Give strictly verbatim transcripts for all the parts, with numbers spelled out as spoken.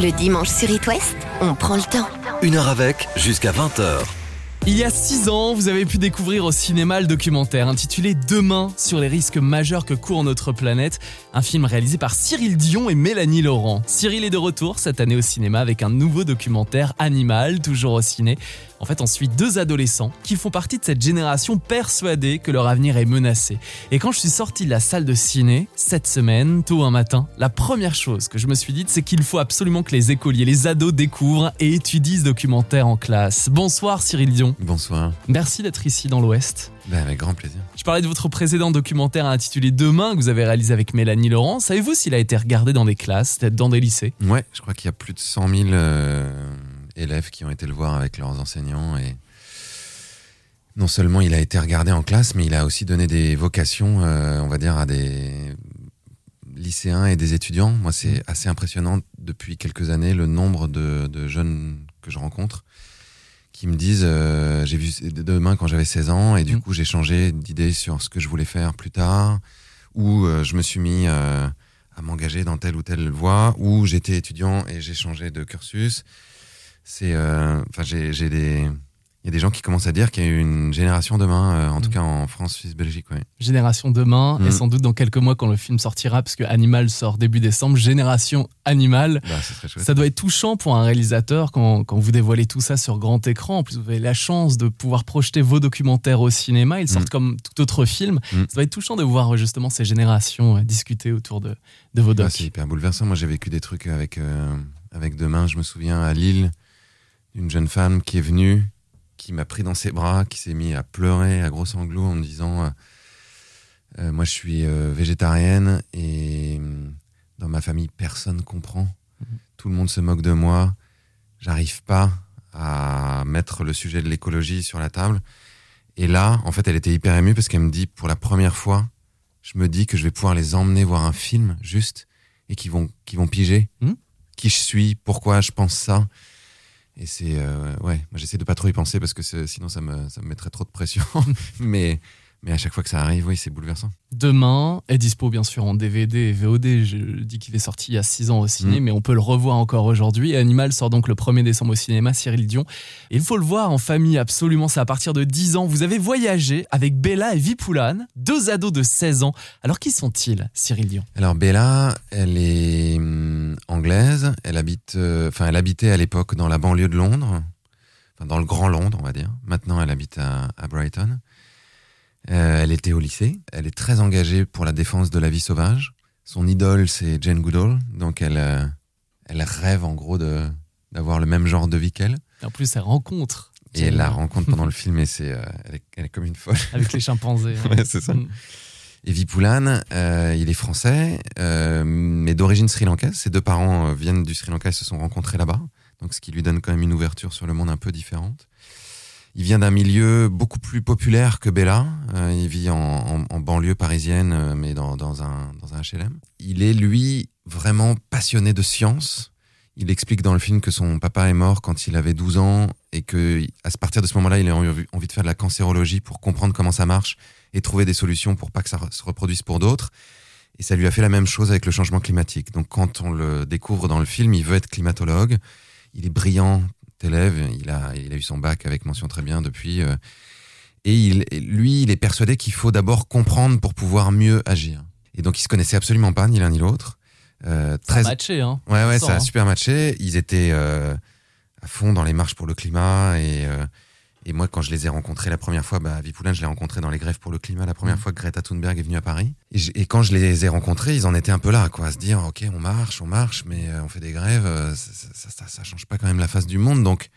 Le dimanche sur It West, on prend le temps. Une heure avec, jusqu'à vingt heures. Il y a six ans, vous avez pu découvrir au cinéma le documentaire intitulé « Demain » sur les risques majeurs que court notre planète, un film réalisé par Cyril Dion et Mélanie Laurent. Cyril est de retour cette année au cinéma avec un nouveau documentaire Animal, toujours au ciné. En fait, on suit deux adolescents qui font partie de cette génération persuadée que leur avenir est menacé. Et quand je suis sorti de la salle de ciné, cette semaine, tôt un matin, la première chose que je me suis dit, c'est qu'il faut absolument que les écoliers, les ados découvrent et étudient ce documentaire en classe. Bonsoir Cyril Dion. Bonsoir. Merci d'être ici dans l'Ouest. Ben avec grand plaisir. Je parlais de votre précédent documentaire intitulé « Demain » que vous avez réalisé avec Mélanie Laurent. Savez-vous s'il a été regardé dans des classes, peut-être dans des lycées ? Ouais, je crois qu'il y a plus de cent mille... Euh... élèves qui ont été le voir avec leurs enseignants, et non seulement il a été regardé en classe, mais il a aussi donné des vocations euh, on va dire à des lycéens et des étudiants. Moi, c'est assez impressionnant depuis quelques années le nombre de, de jeunes que je rencontre qui me disent euh, j'ai vu Demain quand j'avais seize ans et du mmh. coup j'ai changé d'idée sur ce que je voulais faire plus tard, ou euh, je me suis mis euh, à m'engager dans telle ou telle voie, ou j'étais étudiant et j'ai changé de cursus. C'est, euh, enfin, j'ai, j'ai des, il y a des gens qui commencent à dire qu'il y a une génération demain, euh, en mmh. tout cas en France, Suisse, Belgique. Ouais. Génération demain, mmh. et sans doute dans quelques mois quand le film sortira, parce que Animal sort début décembre, Génération Animal. Bah, ça serait chouette. Ça doit être touchant pour un réalisateur quand, quand vous dévoilez tout ça sur grand écran. En plus, vous avez la chance de pouvoir projeter vos documentaires au cinéma. Ils sortent mmh. comme tout autre film. Mmh. Ça doit être touchant de voir justement ces générations euh, discuter autour de, de vos docs. Ah, c'est hyper bouleversant. Moi, j'ai vécu des trucs avec, euh, avec Demain. Je me souviens à Lille, une jeune femme qui est venue, qui m'a pris dans ses bras, qui s'est mise à pleurer à gros sanglots en me disant euh, « euh, Moi, je suis euh, végétarienne et euh, dans ma famille, personne ne comprend. Mmh. Tout le monde se moque de moi. J'arrive pas à mettre le sujet de l'écologie sur la table. » Et là, en fait, elle était hyper émue parce qu'elle me dit « Pour la première fois, je me dis que je vais pouvoir les emmener voir un film juste et qu'ils vont, qu'ils vont piger. Mmh. Qui je suis, pourquoi je pense ça. » Et c'est euh, ouais, moi j'essaie de pas trop y penser parce que sinon ça me ça me mettrait trop de pression. mais mais à chaque fois que ça arrive, oui, c'est bouleversant. Demain est dispo bien sûr en D V D et V O D. Je dis qu'il est sorti il y a six ans au ciné, mmh. mais on peut le revoir encore aujourd'hui. Animal sort donc le premier décembre au cinéma, Cyril Dion. Et il faut le voir en famille, absolument. C'est à partir de dix ans. Vous avez voyagé avec Bella et Vipulan, deux ados de seize ans. Alors qui sont-ils, Cyril Dion ? Alors Bella, elle est hum, anglaise. Elle habite, enfin euh, elle habitait à l'époque dans la banlieue de Londres, enfin dans le Grand Londres, on va dire. Maintenant, elle habite à, à Brighton. Euh, elle était au lycée. Elle est très engagée pour la défense de la vie sauvage. Son idole, c'est Jane Goodall. Donc, elle, euh, elle rêve en gros de, d'avoir le même genre de vie qu'elle. Et en plus, elle rencontre. Et elle la rencontre pendant le film et c'est, euh, elle, est, elle est comme une folle. Avec les chimpanzés. Hein. Ouais, c'est ça. Et Vipulan, euh, il est français, euh, mais d'origine sri-lankaise. Ses deux parents viennent du Sri Lanka et se sont rencontrés là-bas. Donc, ce qui lui donne quand même une ouverture sur le monde un peu différente. Il vient d'un milieu beaucoup plus populaire que Bella. Euh, il vit en, en, en banlieue parisienne, mais dans, dans, un, dans un H L M. Il est, lui, vraiment passionné de science. Il explique dans le film que son papa est mort quand il avait douze ans et qu'à partir de ce moment-là, il a eu envie de faire de la cancérologie pour comprendre comment ça marche et trouver des solutions pour pas que ça se reproduise pour d'autres. Et ça lui a fait la même chose avec le changement climatique. Donc quand on le découvre dans le film, il veut être climatologue. Il est brillant élève, il a, il a eu son bac avec mention très bien depuis, euh, et il, lui, il est persuadé qu'il faut d'abord comprendre pour pouvoir mieux agir. Et donc, ils se connaissaient absolument pas, ni l'un ni l'autre. Euh, très... Ça a matché, hein. Ouais, ouais, ça, ça a hein. super matché. Ils étaient euh, à fond dans les marches pour le climat, et, euh, et moi, quand je les ai rencontrés la première fois, bah, Vipulan, je l'ai rencontré dans les grèves pour le climat la première mmh. fois que Greta Thunberg est venue à Paris. Et, je, et quand je les ai rencontrés, ils en étaient un peu là, quoi, à se dire, ok, on marche, on marche, mais on fait des grèves, ça, ça, ça, ça change pas quand même la face du monde, donc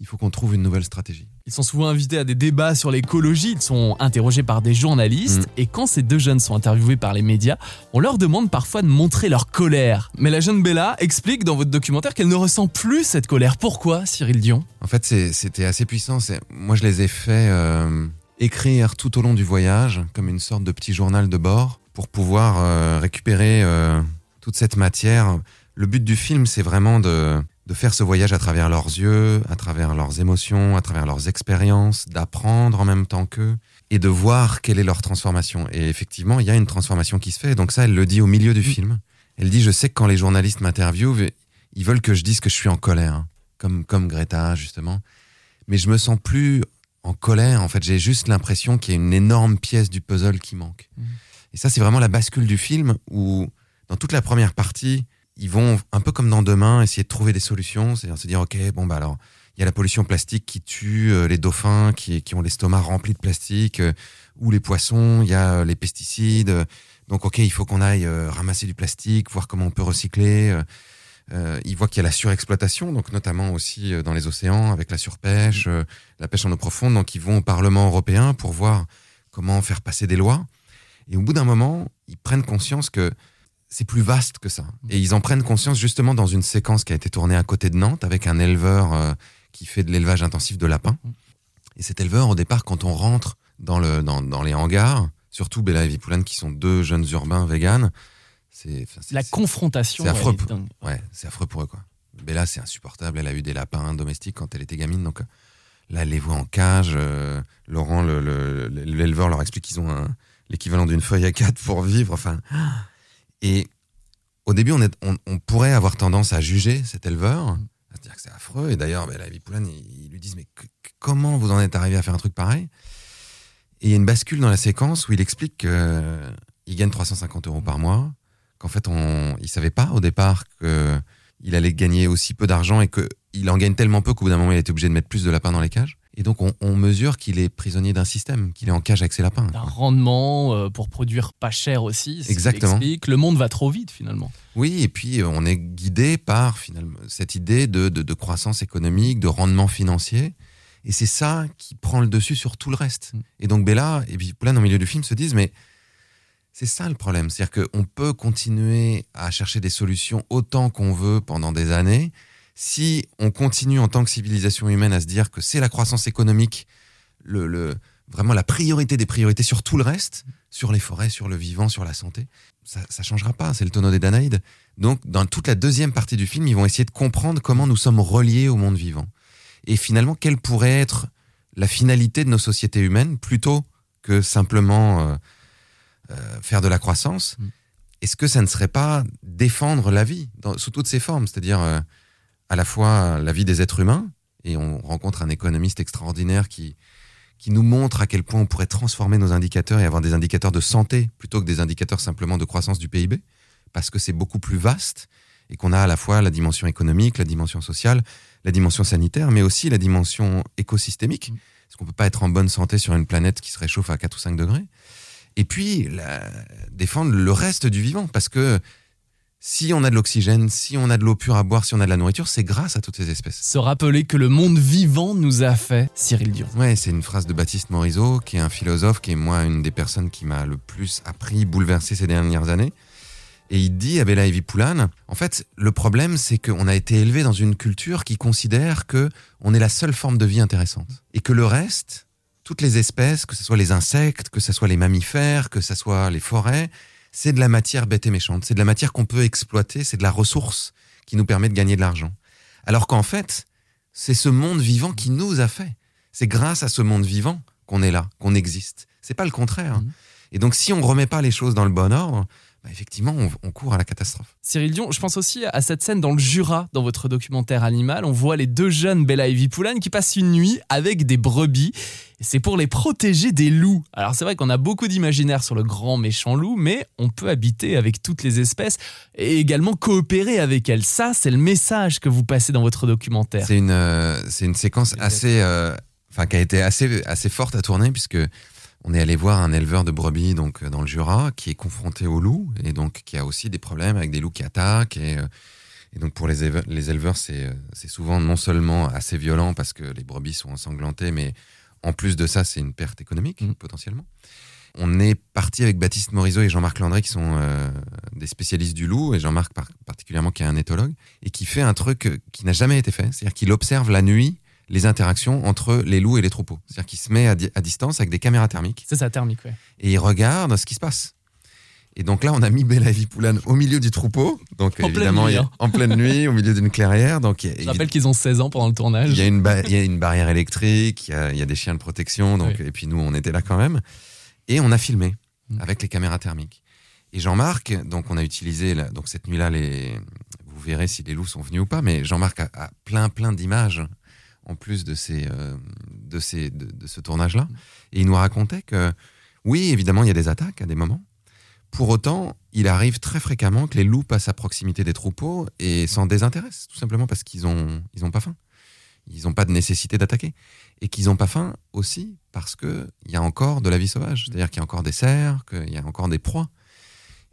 il faut qu'on trouve une nouvelle stratégie. Ils sont souvent invités à des débats sur l'écologie, ils sont interrogés par des journalistes, mmh. et quand ces deux jeunes sont interviewés par les médias, on leur demande parfois de montrer leur colère. Mais la jeune Bella explique dans votre documentaire qu'elle ne ressent plus cette colère. Pourquoi, Cyril Dion ? En fait, c'est, c'était assez puissant. C'est, moi, je les ai fait euh, écrire tout au long du voyage, comme une sorte de petit journal de bord, pour pouvoir euh, récupérer euh, toute cette matière. Le but du film, c'est vraiment de... de faire ce voyage à travers leurs yeux, à travers leurs émotions, à travers leurs expériences, d'apprendre en même temps qu'eux, et de voir quelle est leur transformation. Et effectivement, il y a une transformation qui se fait, donc ça, elle le dit au milieu du mmh. film. Elle dit, je sais que quand les journalistes m'interviewent, Ils veulent que je dise que je suis en colère, comme, comme Greta, justement. Mais je me sens plus en colère, en fait. J'ai juste l'impression qu'il y a une énorme pièce du puzzle qui manque. Mmh. Et ça, c'est vraiment la bascule du film où, dans toute la première partie, ils vont, un peu comme dans Demain, essayer de trouver des solutions. C'est-à-dire se dire, OK, bon, bah alors, il y a la pollution plastique qui tue euh, les dauphins qui, qui ont l'estomac rempli de plastique, euh, ou les poissons, il y a euh, les pesticides. Euh, donc, OK, il faut qu'on aille euh, ramasser du plastique, voir comment on peut recycler. Euh, Euh, ils voient qu'il y a la surexploitation, donc notamment aussi dans les océans, avec la surpêche, euh, la pêche en eau profonde. Donc ils vont au Parlement européen pour voir comment faire passer des lois. Et au bout d'un moment, ils prennent conscience que c'est plus vaste que ça. Et ils en prennent conscience justement dans une séquence qui a été tournée à côté de Nantes, avec un éleveur euh, qui fait de l'élevage intensif de lapins. Et cet éleveur, au départ, quand on rentre dans, le, dans, dans les hangars, surtout Bella et Vipulan, qui sont deux jeunes urbains véganes, C'est, c'est, la c'est, confrontation c'est affreux, ouais, pour, ouais, c'est affreux pour eux quoi. Bella, c'est insupportable, elle a eu des lapins domestiques quand elle était gamine, donc là elle les voit en cage. euh, Laurent le, le, l'éleveur leur explique qu'ils ont un, l'équivalent d'une feuille à quatre pour vivre, enfin. Et au début on, est, on, on pourrait avoir tendance à juger cet éleveur, à se dire que c'est affreux, et d'ailleurs Bella et Vipulan ils, ils lui disent mais que, comment vous en êtes arrivé à faire un truc pareil. Et il y a une bascule dans la séquence où il explique qu'il gagne trois cent cinquante euros par mois, qu'en fait, on, il ne savait pas au départ qu'il allait gagner aussi peu d'argent et qu'il en gagne tellement peu qu'au bout d'un moment, il était obligé de mettre plus de lapins dans les cages. Et donc, on, on mesure qu'il est prisonnier d'un système, qu'il est en cage avec ses lapins. Un rendement pour produire pas cher aussi. Exactement. Le monde va trop vite, finalement. Oui, et puis on est guidé par finalement, cette idée de, de, de croissance économique, de rendement financier. Et c'est ça qui prend le dessus sur tout le reste. Et donc, Bella et Vipulan, au milieu du film, se disent « mais c'est ça le problème, c'est-à-dire qu'on peut continuer à chercher des solutions autant qu'on veut pendant des années. Si on continue en tant que civilisation humaine à se dire que c'est la croissance économique, le, le, vraiment la priorité des priorités sur tout le reste, sur les forêts, sur le vivant, sur la santé, ça ne changera pas, c'est le tonneau des Danaïdes. Donc dans toute la deuxième partie du film, ils vont essayer de comprendre comment nous sommes reliés au monde vivant. Et finalement, quelle pourrait être la finalité de nos sociétés humaines plutôt que simplement... Euh, Euh, faire de la croissance, mm. Est-ce que ça ne serait pas défendre la vie dans, sous toutes ses formes, c'est-à-dire euh, à la fois la vie des êtres humains, et on rencontre un économiste extraordinaire qui, qui nous montre à quel point on pourrait transformer nos indicateurs et avoir des indicateurs de santé plutôt que des indicateurs simplement de croissance du P I B, parce que c'est beaucoup plus vaste et qu'on a à la fois la dimension économique, la dimension sociale, la dimension sanitaire, mais aussi la dimension écosystémique, mm. parce qu'on ne peut pas être en bonne santé sur une planète qui se réchauffe à quatre ou cinq degrés. Et puis, la, défendre le reste du vivant. Parce que si on a de l'oxygène, si on a de l'eau pure à boire, si on a de la nourriture, c'est grâce à toutes ces espèces. Se rappeler que le monde vivant nous a fait, Cyril Dion. Oui, c'est une phrase de Baptiste Morizot, qui est un philosophe, qui est moi une des personnes qui m'a le plus appris, bouleversé ces dernières années. Et il dit à Bella et Vipulan, en fait, le problème, c'est qu'on a été élevé dans une culture qui considère qu'on est la seule forme de vie intéressante. Et que le reste... toutes les espèces, que ce soit les insectes, que ce soit les mammifères, que ce soit les forêts, c'est de la matière bête et méchante. C'est de la matière qu'on peut exploiter, c'est de la ressource qui nous permet de gagner de l'argent. Alors qu'en fait, c'est ce monde vivant qui nous a fait. C'est grâce à ce monde vivant qu'on est là, qu'on existe. C'est pas le contraire. Mmh. Et donc, si on ne remet pas les choses dans le bon ordre... Bah effectivement, on, on court à la catastrophe. Cyril Dion, je pense aussi à cette scène dans le Jura, dans votre documentaire Animal. On voit les deux jeunes, Bella et Vipulan, qui passent une nuit avec des brebis. Et c'est pour les protéger des loups. Alors c'est vrai qu'on a beaucoup d'imaginaire sur le grand méchant loup, mais on peut habiter avec toutes les espèces et également coopérer avec elles. Ça, c'est le message que vous passez dans votre documentaire. C'est une, euh, c'est une séquence assez, euh, enfin, qui a été assez, assez forte à tourner, puisque... on est allé voir un éleveur de brebis donc, dans le Jura qui est confronté aux loups et donc qui a aussi des problèmes avec des loups qui attaquent. Et, et donc pour les éleveurs, les éleveurs c'est, c'est souvent non seulement assez violent parce que les brebis sont ensanglantées, mais en plus de ça, c'est une perte économique mmh. potentiellement. On est parti avec Baptiste Morizot et Jean-Marc Landry qui sont euh, des spécialistes du loup, et Jean-Marc par- particulièrement qui est un éthologue et qui fait un truc qui n'a jamais été fait, c'est-à-dire qu'il observe la nuit les interactions entre les loups et les troupeaux. C'est-à-dire qu'il se met à, di- à distance avec des caméras thermiques. C'est ça, thermique, oui. Et il regarde ce qui se passe. Et donc là, on a mis Bella et Vipulan au milieu du troupeau. Donc en évidemment, pleine nuit, hein. en pleine nuit, au milieu d'une clairière. Donc, a, Je rappelle il, qu'ils ont seize ans pendant le tournage. Il y a une, ba- y a une barrière électrique, il y a, y a des chiens de protection. Donc, oui. Et puis nous, on était là quand même. Et on a filmé mmh. avec les caméras thermiques. Et Jean-Marc, donc on a utilisé la, donc cette nuit-là, les, vous verrez si les loups sont venus ou pas, mais Jean-Marc a, a plein plein d'images en plus de, ces, euh, de, ces, de, de ce tournage-là. Et il nous racontait que, oui, évidemment, il y a des attaques à des moments. Pour autant, il arrive très fréquemment que les loups passent à proximité des troupeaux et s'en désintéressent, tout simplement parce qu'ils n'ont ils ont pas faim. Ils n'ont pas de nécessité d'attaquer. Et qu'ils n'ont pas faim aussi parce qu'il y a encore de la vie sauvage. C'est-à-dire qu'il y a encore des cerfs, qu'il y a encore des proies.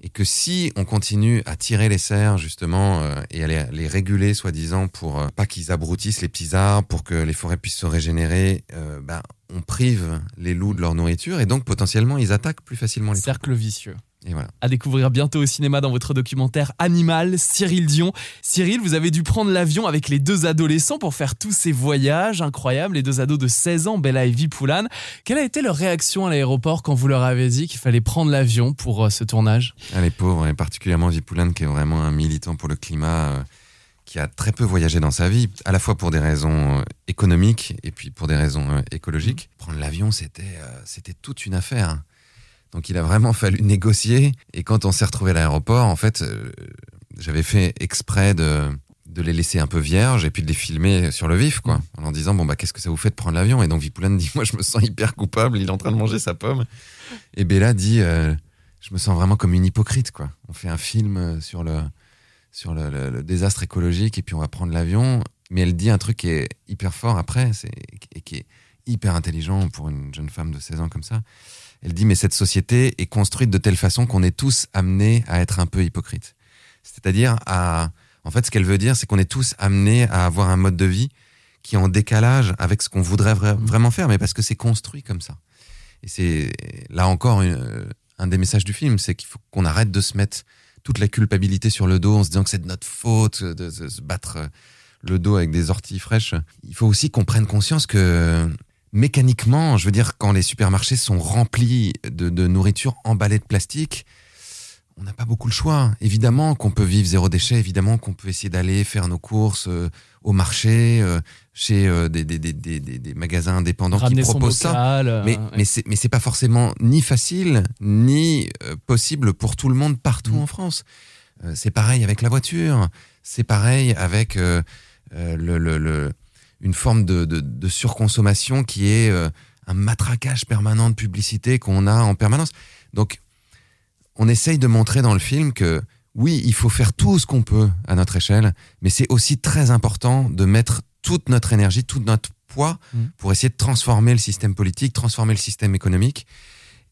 Et que si on continue à tirer les cerfs, justement, euh, et à les, les réguler, soi-disant, pour euh, pas qu'ils abrutissent les petits arbres, pour que les forêts puissent se régénérer, euh, bah, on prive les loups de leur nourriture. Et donc, potentiellement, ils attaquent plus facilement les cercles vicieux. Et voilà. À découvrir bientôt au cinéma dans votre documentaire Animal, Cyril Dion. Cyril, vous avez dû prendre l'avion avec les deux adolescents pour faire tous ces voyages incroyables, les deux ados de seize ans, Bella et Vipulan. Quelle a été leur réaction à l'aéroport quand vous leur avez dit qu'il fallait prendre l'avion pour euh, ce tournage ? Ah, les pauvres, et particulièrement Vipulan, qui est vraiment un militant pour le climat, euh, qui a très peu voyagé dans sa vie, à la fois pour des raisons euh, économiques et puis pour des raisons euh, écologiques. Prendre l'avion, c'était, euh, c'était toute une affaire. Donc il a vraiment fallu négocier. Et quand on s'est retrouvé à l'aéroport, en fait, euh, j'avais fait exprès de, de les laisser un peu vierges et puis de les filmer sur le vif, quoi, en leur disant, bon, bah, qu'est-ce que ça vous fait de prendre l'avion ? Et donc Vipulan dit, moi, je me sens hyper coupable, il est en train de manger sa pomme. Et Bella dit, euh, je me sens vraiment comme une hypocrite, quoi. On fait un film sur, le, sur le, le, le désastre écologique et puis on va prendre l'avion. Mais elle dit un truc qui est hyper fort après, c'est, et qui est hyper intelligent pour une jeune femme de seize ans comme ça. Elle dit, mais cette société est construite de telle façon qu'on est tous amenés à être un peu hypocrites. C'est-à-dire, à... en fait, ce qu'elle veut dire, c'est qu'on est tous amenés à avoir un mode de vie qui est en décalage avec ce qu'on voudrait vra- vraiment faire, mais parce que c'est construit comme ça. Et c'est, là encore, une... un des messages du film, c'est qu'il faut qu'on arrête de se mettre toute la culpabilité sur le dos en se disant que c'est de notre faute de se battre le dos avec des orties fraîches. Il faut aussi qu'on prenne conscience que... mécaniquement, je veux dire, quand les supermarchés sont remplis de, de nourriture emballée de plastique, on n'a pas beaucoup le choix. Évidemment qu'on peut vivre zéro déchet, évidemment qu'on peut essayer d'aller faire nos courses euh, au marché, euh, chez euh, des, des, des, des, des magasins indépendants qui proposent ça. Euh, mais, ouais. mais, c'est, mais c'est pas forcément ni facile, ni euh, possible pour tout le monde partout mmh. en France. Euh, c'est pareil avec la voiture, c'est pareil avec euh, euh, le... le, le une forme de, de, de surconsommation qui est euh, un matraquage permanent de publicité qu'on a en permanence. Donc, on essaye de montrer dans le film que, oui, il faut faire tout ce qu'on peut à notre échelle, mais c'est aussi très important de mettre toute notre énergie, tout notre poids mmh. pour essayer de transformer le système politique, transformer le système économique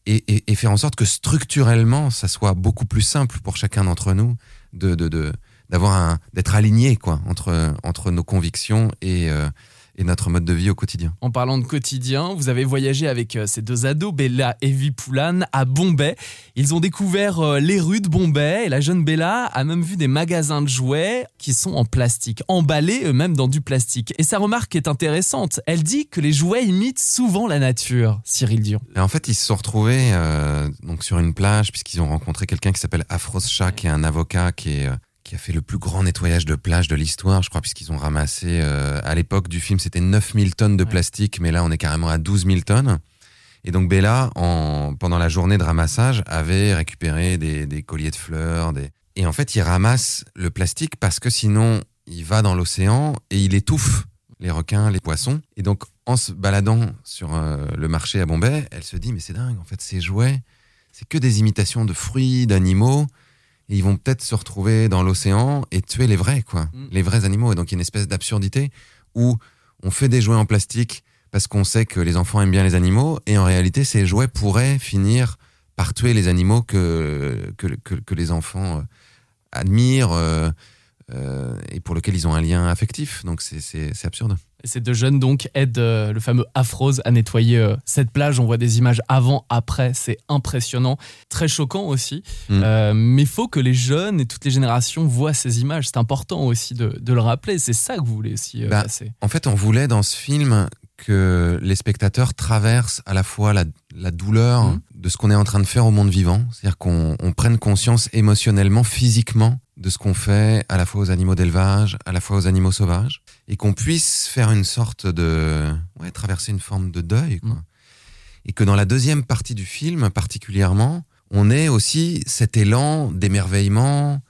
et, et, et faire en sorte que structurellement, ça soit beaucoup plus simple pour chacun d'entre nous de... de, de d'avoir un, d'être aligné, quoi, entre, entre nos convictions et, euh, et notre mode de vie au quotidien. En parlant de quotidien, vous avez voyagé avec euh, ces deux ados, Bella et Vipulan, à Bombay. Ils ont découvert euh, les rues de Bombay et la jeune Bella a même vu des magasins de jouets qui sont en plastique, emballés eux-mêmes dans du plastique. Et sa remarque est intéressante. Elle dit que les jouets imitent souvent la nature, Cyril Dion. Et en fait, ils se sont retrouvés euh, donc sur une plage puisqu'ils ont rencontré quelqu'un qui s'appelle Afroz Shah, qui est un avocat qui est... Euh, qui a fait le plus grand nettoyage de plage de l'histoire, je crois, puisqu'ils ont ramassé, euh, à l'époque du film, c'était neuf mille tonnes de plastique, mais là, on est carrément à douze mille tonnes. Et donc Bella, en, pendant la journée de ramassage, avait récupéré des, des colliers de fleurs. Des... Et en fait, ils ramassent le plastique parce que sinon, il va dans l'océan et il étouffe les requins, les poissons. Et donc, en se baladant sur euh, le marché à Bombay, elle se dit, mais c'est dingue, en fait, ces jouets, c'est que des imitations de fruits, d'animaux. Et ils vont peut-être se retrouver dans l'océan et tuer les vrais, quoi, mmh. les vrais animaux. Et donc, il y a une espèce d'absurdité où on fait des jouets en plastique parce qu'on sait que les enfants aiment bien les animaux. Et en réalité, ces jouets pourraient finir par tuer les animaux que, que, que, que les enfants admirent euh, euh, et pour lesquels ils ont un lien affectif. Donc, c'est, c'est, c'est absurde. Et ces deux jeunes, donc, aident euh, le fameux Afroz à nettoyer euh, cette plage. On voit des images avant, après, c'est impressionnant. Très choquant aussi. Mmh. Euh, mais il faut que les jeunes et toutes les générations voient ces images. C'est important aussi de, de le rappeler. C'est ça que vous voulez aussi euh, bah, passer. En fait, on voulait dans ce film que les spectateurs traversent à la fois la, la douleur mmh. de ce qu'on est en train de faire au monde vivant. C'est-à-dire qu'on on prenne conscience émotionnellement, physiquement, de ce qu'on fait à la fois aux animaux d'élevage, à la fois aux animaux sauvages, et qu'on puisse faire une sorte de... Ouais, traverser une forme de deuil, quoi. Et que dans la deuxième partie du film, particulièrement, on ait aussi cet élan d'émerveillement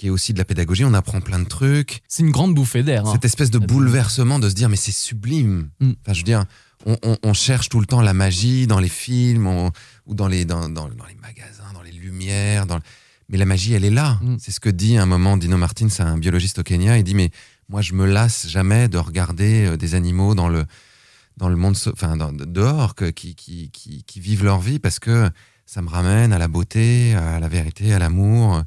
qui est aussi de la pédagogie, on apprend plein de trucs. C'est une grande bouffée d'air. Hein. Cette espèce de bouleversement de se dire, mais c'est sublime. Mm. Enfin, je veux dire, on, on, on cherche tout le temps la magie dans les films, on, ou dans les, dans, dans, dans les magasins, dans les lumières. Dans... Mais la magie, elle est là. Mm. C'est ce que dit à un moment Dino Martins, c'est un biologiste au Kenya. Il dit, mais moi, je me lasse jamais de regarder des animaux dans le, dans le monde, enfin, dans, dehors, que, qui, qui, qui, qui vivent leur vie, parce que ça me ramène à la beauté, à la vérité, à l'amour.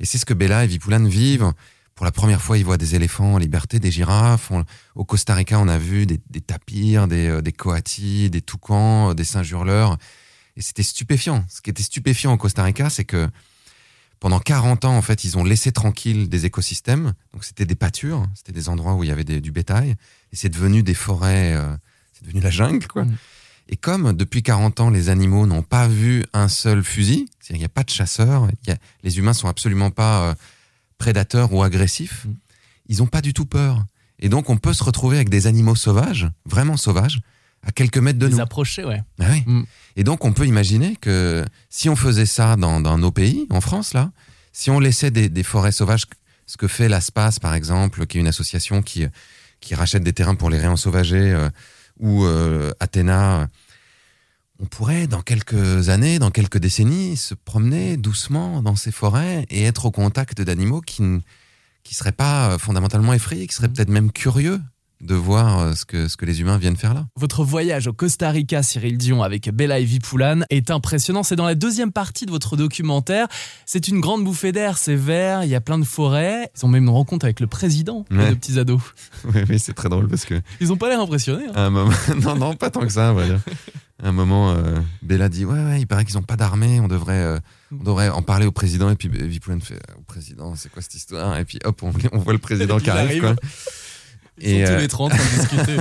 Et c'est ce que Bella et Vipulan vivent. Pour la première fois, ils voient des éléphants en liberté, des girafes. On, au Costa Rica, on a vu des, des tapirs, des, euh, des coatis, des toucans, des singes hurleurs. Et c'était stupéfiant. Ce qui était stupéfiant au Costa Rica, c'est que pendant quarante ans, en fait, ils ont laissé tranquilles des écosystèmes. Donc, c'était des pâtures, c'était des endroits où il y avait des, du bétail. Et c'est devenu des forêts, euh, c'est devenu la jungle, quoi. Mmh. Et comme depuis quarante ans, les animaux n'ont pas vu un seul fusil, c'est-à-dire qu'il n'y a pas de chasseurs, y a, les humains ne sont absolument pas euh, prédateurs ou agressifs, ils n'ont pas du tout peur. Et donc, on peut se retrouver avec des animaux sauvages, vraiment sauvages, à quelques mètres de les nous. Les approcher, ouais. Ah oui. Mm. Et donc, on peut imaginer que si on faisait ça dans, dans nos pays, en France, là, si on laissait des, des forêts sauvages, ce que fait l'ASPAS, par exemple, qui est une association qui, qui rachète des terrains pour les réensauvager, euh, ou euh, Athéna, on pourrait dans quelques années, dans quelques décennies, se promener doucement dans ces forêts et être au contact d'animaux qui ne qui seraient pas fondamentalement effrayés, qui seraient peut-être même curieux de voir ce que, ce que les humains viennent faire là. Votre voyage au Costa Rica, Cyril Dion, avec Bella et Vipulan, est impressionnant. C'est dans la deuxième partie de votre documentaire. C'est une grande bouffée d'air, c'est vert, il y a plein de forêts. Ils ont même une rencontre avec le président, ouais. De petits ados. Oui, oui, c'est très drôle parce que... Ils n'ont pas l'air impressionnés. Hein. À un moment... Non, non, pas tant que ça, à vrai dire. À un moment, euh, Bella dit, ouais, ouais, il paraît qu'ils n'ont pas d'armée, on devrait, euh, on devrait en parler au président. Et puis Vipulan fait, au président, c'est quoi cette histoire? Et puis hop, on, on voit le président qui arrive, quoi. Ils et sont euh... tous les trente à discuter.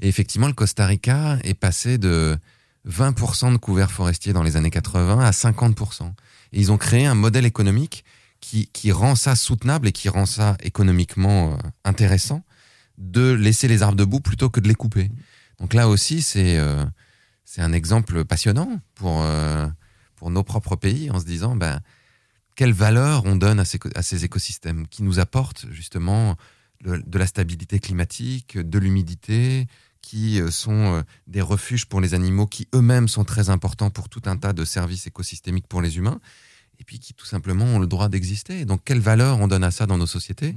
Et effectivement, le Costa Rica est passé de vingt pour cent de couverts forestiers dans les années quatre-vingts à cinquante pour cent. Et ils ont créé un modèle économique qui, qui rend ça soutenable et qui rend ça économiquement intéressant de laisser les arbres debout plutôt que de les couper. Donc là aussi, c'est, euh, c'est un exemple passionnant pour, euh, pour nos propres pays en se disant ben, quelle valeur on donne à ces, à ces écosystèmes qui nous apportent justement... de la stabilité climatique, de l'humidité, qui sont des refuges pour les animaux qui eux-mêmes sont très importants pour tout un tas de services écosystémiques pour les humains, et puis qui tout simplement ont le droit d'exister. Donc quelle valeur on donne à ça dans nos sociétés ?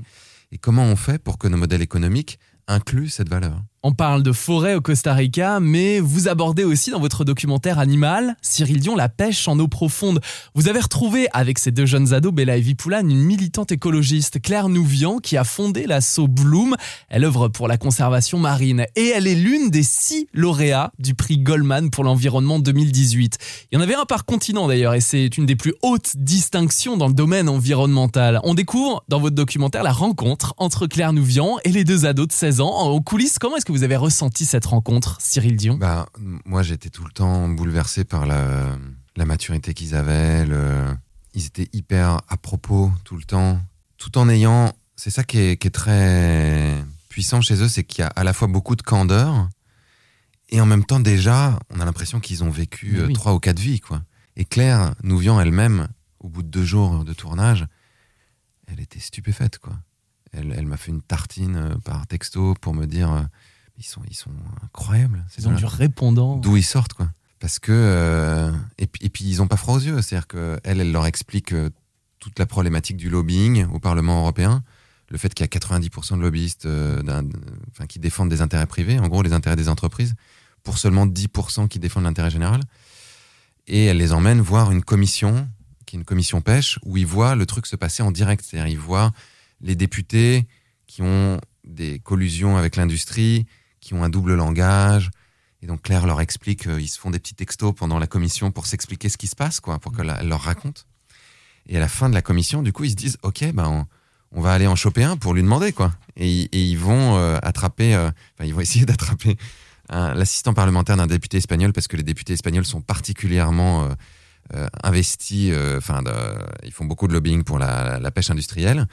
Et comment on fait pour que nos modèles économiques incluent cette valeur ? On parle de forêt au Costa Rica, mais vous abordez aussi dans votre documentaire Animal, Cyril Dion, la pêche en eau profonde. Vous avez retrouvé avec ces deux jeunes ados, Bella et Vipulan, une militante écologiste, Claire Nouvian, qui a fondé l'asso Bloom. Elle œuvre pour la conservation marine et elle est l'une des six lauréats du prix Goldman pour l'environnement deux mille dix-huit. Il y en avait un par continent d'ailleurs et c'est une des plus hautes distinctions dans le domaine environnemental. On découvre dans votre documentaire la rencontre entre Claire Nouvian et les deux ados de seize ans. En coulisses, comment est-ce que vous avez ressenti cette rencontre, Cyril Dion ? Bah, moi, j'étais tout le temps bouleversé par la, la maturité qu'ils avaient. Le, ils étaient hyper à propos tout le temps, tout en ayant... C'est ça qui est, qui est très puissant chez eux, c'est qu'il y a à la fois beaucoup de candeur et en même temps, déjà, on a l'impression qu'ils ont vécu oui. trois ou quatre vies, quoi. Et Claire Nouvian elle-même, au bout de deux jours de tournage, elle était stupéfaite, quoi. Elle, elle m'a fait une tartine par texto pour me dire... Ils sont, ils sont incroyables. Ils ont du répondant. D'où ils sortent, quoi. Parce que... Euh, et, puis, et puis, ils n'ont pas froid aux yeux. C'est-à-dire qu'elle, elle leur explique toute la problématique du lobbying au Parlement européen. Le fait qu'il y a quatre-vingt-dix pour cent de lobbyistes euh, d'un, enfin, qui défendent des intérêts privés, en gros, les intérêts des entreprises, pour seulement dix pour cent qui défendent l'intérêt général. Et elle les emmène voir une commission, qui est une commission pêche, où ils voient le truc se passer en direct. C'est-à-dire qu'ils voient les députés qui ont des collusions avec l'industrie, qui ont un double langage. Et donc Claire leur explique, euh, ils se font des petits textos pendant la commission pour s'expliquer ce qui se passe, quoi, pour qu'elle leur raconte. Et à la fin de la commission, du coup, ils se disent, ok, ben on, on va aller en choper un pour lui demander, quoi. Et, et ils vont euh, attraper, euh, enfin, ils vont essayer d'attraper un, l'assistant parlementaire d'un député espagnol, parce que les députés espagnols sont particulièrement euh, euh, investis, euh, enfin, de, ils font beaucoup de lobbying pour la, la pêche industrielle.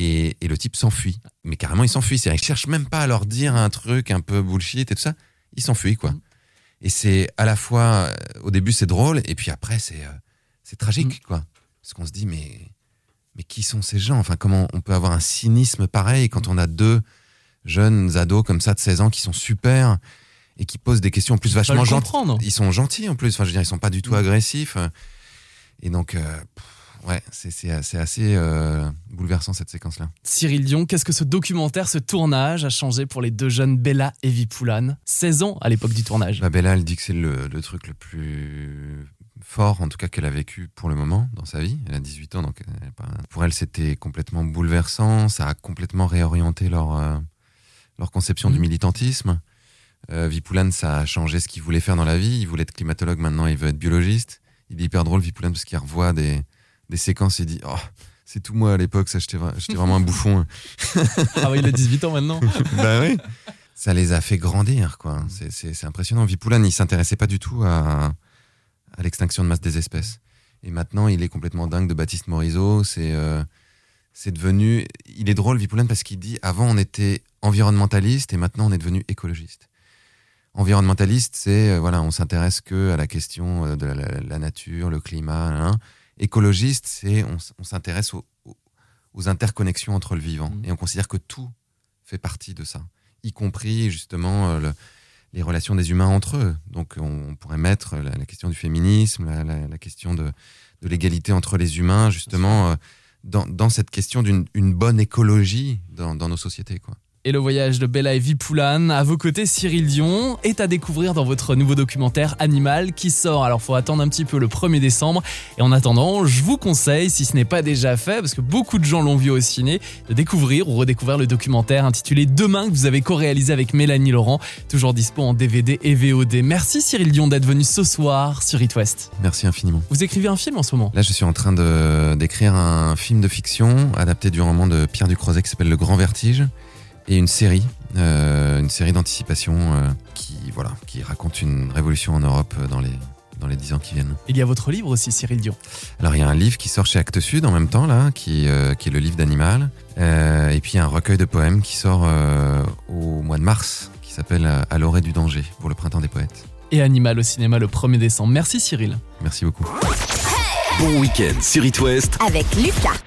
Et, et le type s'enfuit. Mais carrément, il s'enfuit. C'est-à-dire, il ne cherche même pas à leur dire un truc un peu bullshit et tout ça. Il s'enfuit, quoi. Mmh. Et c'est à la fois... Au début, c'est drôle. Et puis après, c'est, c'est tragique, mmh. quoi. Parce qu'on se dit, mais, mais qui sont ces gens? Enfin, comment on peut avoir un cynisme pareil quand on a deux jeunes ados comme ça de seize ans qui sont super et qui posent des questions en plus vachement gentils. Ils sont gentils en plus, enfin je veux dire, ils sont pas du tout agressifs. Et donc euh, pff, ouais, c'est c'est, c'est assez euh, bouleversant cette séquence là. Cyril Dion, qu'est-ce que ce documentaire, ce tournage a changé pour les deux jeunes Bella et Vipulan, seize ans à l'époque du tournage. Bah, Bella, elle dit que c'est le, le truc le plus fort en tout cas qu'elle a vécu pour le moment dans sa vie. Elle a dix-huit ans, donc elle, pour elle c'était complètement bouleversant, ça a complètement réorienté leur euh, leur conception mmh. du militantisme. Euh, Vipulan, ça a changé ce qu'il voulait faire dans la vie. Il voulait être climatologue, maintenant il veut être biologiste. Il est hyper drôle, Vipulan, parce qu'il revoit des, des séquences, il dit « Oh, c'est tout moi à l'époque, ça, j'étais, j'étais vraiment un bouffon. » Ah oui, il a dix-huit ans maintenant. Ben oui, ça les a fait grandir, quoi. C'est, c'est, c'est impressionnant. Vipulan, il s'intéressait pas du tout à, à l'extinction de masse des espèces. Et maintenant, il est complètement dingue de Baptiste Morizot. C'est... Euh, C'est devenu... Il est drôle, Vipulan, parce qu'il dit « Avant, on était environnementaliste et maintenant, on est devenu écologiste. » Environnementaliste, c'est... voilà, on s'intéresse que à la question de la, la, la nature, le climat. Là, là. Écologiste, c'est... On, on s'intéresse aux, aux interconnexions entre le vivant. Mmh. Et on considère que tout fait partie de ça, y compris, justement, le, les relations des humains entre eux. Donc, on, on pourrait mettre la, la question du féminisme, la, la, la question de, de l'égalité entre les humains, justement... Dans, dans cette question d'une une bonne écologie dans, dans nos sociétés, quoi. Et le voyage de Bella et Vipulan, à vos côtés Cyril Dion, est à découvrir dans votre nouveau documentaire Animal qui sort. Alors faut attendre un petit peu le premier décembre. Et en attendant, je vous conseille, si ce n'est pas déjà fait, parce que beaucoup de gens l'ont vu au ciné, de découvrir ou redécouvrir le documentaire intitulé Demain que vous avez co-réalisé avec Mélanie Laurent, toujours dispo en D V D et V O D. Merci Cyril Dion d'être venu ce soir sur It West. Merci infiniment. Vous écrivez un film en ce moment? Là je suis en train de, d'écrire un film de fiction adapté du roman de Pierre Ducrozet qui s'appelle Le Grand Vertige. Et une série, euh, une série d'anticipation euh, qui, voilà, qui raconte une révolution en Europe dans les, dans les dix ans qui viennent. Il y a votre livre aussi, Cyril Dion. Alors, il y a un livre qui sort chez Actes Sud en même temps, là, qui, euh, qui est le livre d'Animal. Euh, et puis, il y a un recueil de poèmes qui sort euh, au mois de mars, qui s'appelle « À l'orée du danger » pour le printemps des poètes. Et Animal au cinéma le premier décembre. Merci, Cyril. Merci beaucoup. Bon week-end sur It West avec Lucas.